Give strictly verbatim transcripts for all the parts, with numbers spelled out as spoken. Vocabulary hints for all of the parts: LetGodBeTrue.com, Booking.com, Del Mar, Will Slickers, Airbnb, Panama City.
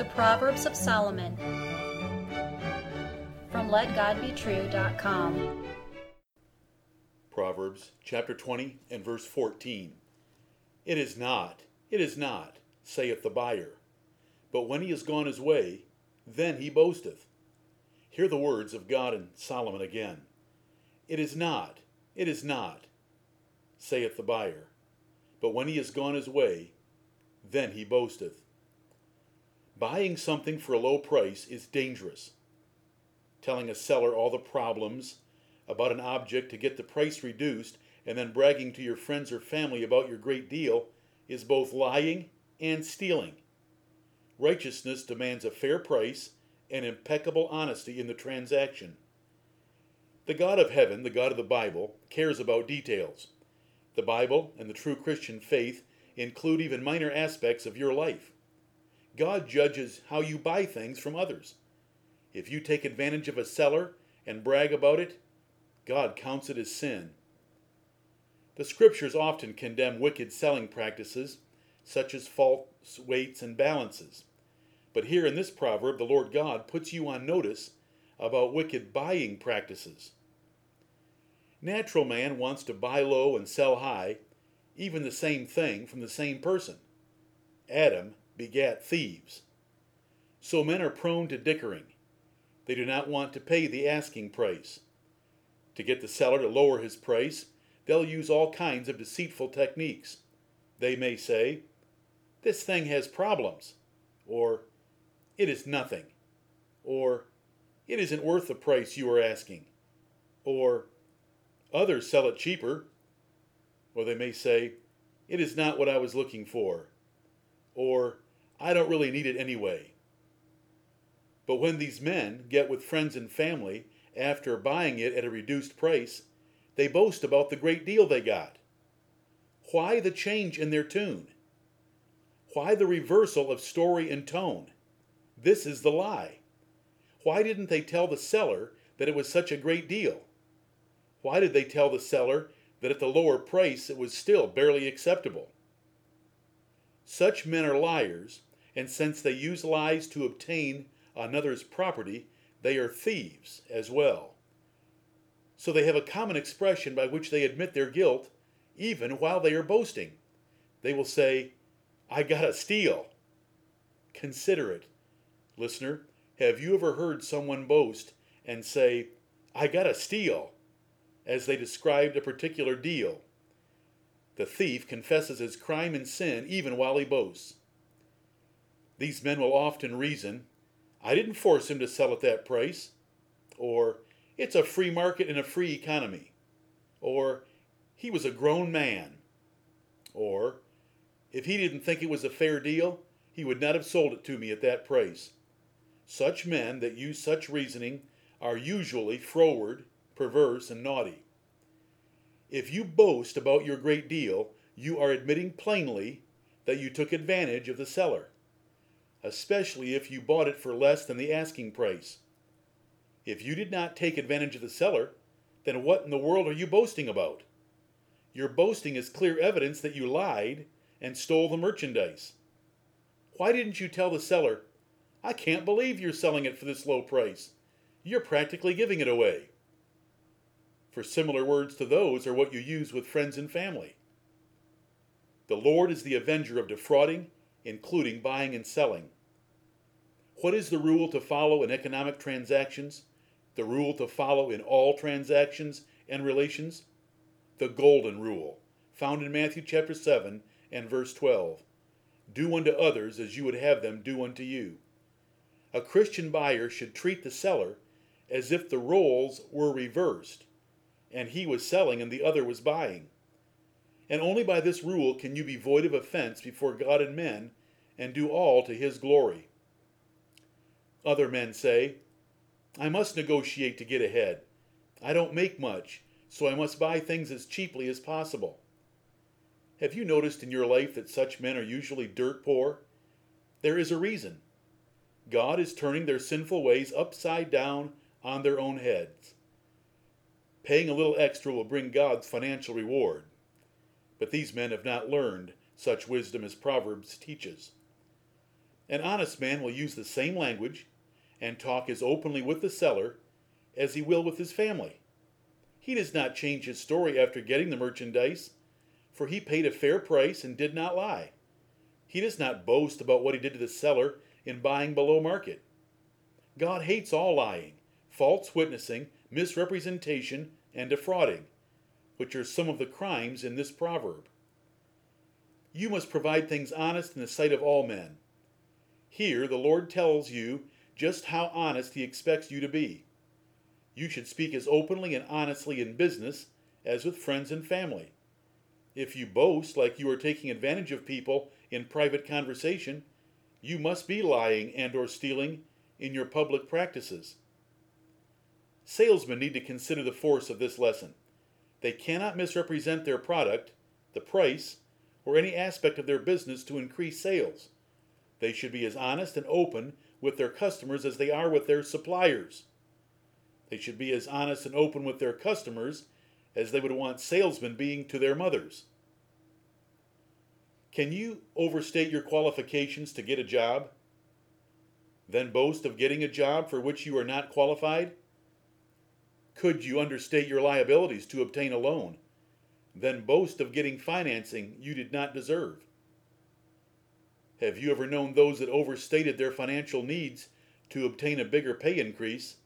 The Proverbs of Solomon, from Let God Be True dot com. Proverbs chapter twenty and verse fourteen. It is not, it is not, saith the buyer, but when he is gone his way, then he boasteth. Hear the words of God and Solomon again. It is not, it is not, saith the buyer, but when he is gone his way, then he boasteth. Buying something for a low price is dangerous. Telling a seller all the problems about an object to get the price reduced and then bragging to your friends or family about your great deal is both lying and stealing. Righteousness demands a fair price and impeccable honesty in the transaction. The God of heaven, the God of the Bible, cares about details. The Bible and the true Christian faith include even minor aspects of your life. God judges how you buy things from others. If you take advantage of a seller and brag about it, God counts it as sin. The scriptures often condemn wicked selling practices, such as false weights and balances. But here in this proverb, the Lord God puts you on notice about wicked buying practices. Natural man wants to buy low and sell high, even the same thing from the same person. Adam begat thieves. So men are prone to dickering. They do not want to pay the asking price. To get the seller to lower his price, they'll use all kinds of deceitful techniques. They may say, "This thing has problems," or "It is nothing," or "It isn't worth the price you are asking," or "Others sell it cheaper," or they may say, "It is not what I was looking for," or "I don't really need it anyway." But when these men get with friends and family after buying it at a reduced price, they boast about the great deal they got. Why the change in their tune? Why the reversal of story and tone? This is the lie. Why didn't they tell the seller that it was such a great deal? Why did they tell the seller that at the lower price it was still barely acceptable? Such men are liars, and since they use lies to obtain another's property, they are thieves as well. So they have a common expression by which they admit their guilt, even while they are boasting. They will say, "I gotta steal." Consider it. Listener, have you ever heard someone boast and say, "I gotta steal," as they described a particular deal? The thief confesses his crime and sin even while he boasts. These men will often reason, "I didn't force him to sell at that price," or "It's a free market and a free economy," or "He was a grown man," or "If he didn't think it was a fair deal, he would not have sold it to me at that price." Such men that use such reasoning are usually froward, perverse, and naughty. If you boast about your great deal, you are admitting plainly that you took advantage of the seller, especially if you bought it for less than the asking price. If you did not take advantage of the seller, then what in the world are you boasting about? Your boasting is clear evidence that you lied and stole the merchandise. Why didn't you tell the seller, "I can't believe you're selling it for this low price. You're practically giving it away"? For similar words to those are what you use with friends and family. The Lord is the avenger of defrauding, including buying and selling. What is the rule to follow in economic transactions? The rule to follow in all transactions and relations? The golden rule, found in Matthew chapter seven and verse twelve. "Do unto others as you would have them do unto you." A Christian buyer should treat the seller as if the roles were reversed, and he was selling and the other was buying. And only by this rule can you be void of offense before God and men and do all to his glory. Other men say, "I must negotiate to get ahead. I don't make much, so I must buy things as cheaply as possible." Have you noticed in your life that such men are usually dirt poor? There is a reason. God is turning their sinful ways upside down on their own heads. Paying a little extra will bring God's financial reward. But these men have not learned such wisdom as Proverbs teaches. An honest man will use the same language and talk as openly with the seller as he will with his family. He does not change his story after getting the merchandise, for he paid a fair price and did not lie. He does not boast about what he did to the seller in buying below market. God hates all lying, false witnessing, misrepresentation, and defrauding, which are some of the crimes in this proverb. You must provide things honest in the sight of all men. Here the Lord tells you just how honest he expects you to be. You should speak as openly and honestly in business as with friends and family. If you boast like you are taking advantage of people in private conversation, you must be lying and or stealing in your public practices. Salesmen need to consider the force of this lesson. They cannot misrepresent their product, the price, or any aspect of their business to increase sales. They should be as honest and open with their customers as they are with their suppliers. They should be as honest and open with their customers as they would want salesmen being to their mothers. Can you overstate your qualifications to get a job? Then boast of getting a job for which you are not qualified? Could you understate your liabilities to obtain a loan? Then boast of getting financing you did not deserve? Have you ever known those that overstated their financial needs to obtain a bigger pay increase?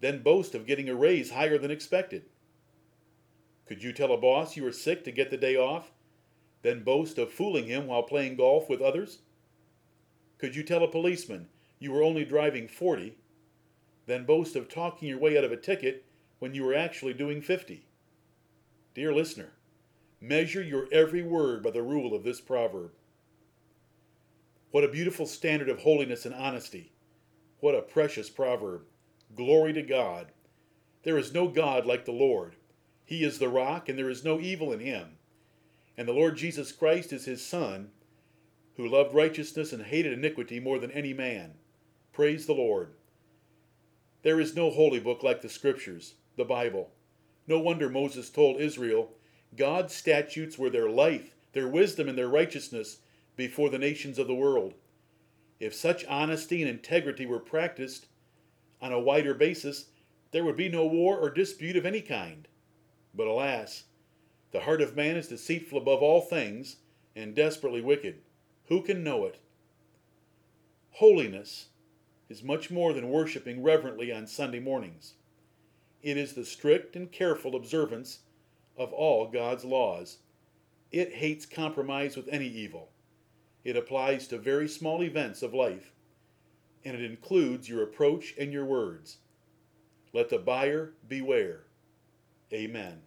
Then boast of getting a raise higher than expected. Could you tell a boss you were sick to get the day off? Then boast of fooling him while playing golf with others? Could you tell a policeman you were only driving forty? Then boast of talking your way out of a ticket when you were actually doing fifty? Dear listener, measure your every word by the rule of this proverb. What a beautiful standard of holiness and honesty. What a precious proverb. Glory to God. There is no God like the Lord. He is the rock, and there is no evil in him. And the Lord Jesus Christ is his Son, who loved righteousness and hated iniquity more than any man. Praise the Lord. There is no holy book like the Scriptures, the Bible. No wonder Moses told Israel, God's statutes were their life, their wisdom, and their righteousness before the nations of the world. If such honesty and integrity were practiced on a wider basis, there would be no war or dispute of any kind. But alas, the heart of man is deceitful above all things and desperately wicked. Who can know it? Holiness is much more than worshiping reverently on Sunday mornings. It is the strict and careful observance of all God's laws. It hates compromise with any evil. It applies to very small events of life, and it includes your approach and your words. Let the buyer beware. Amen.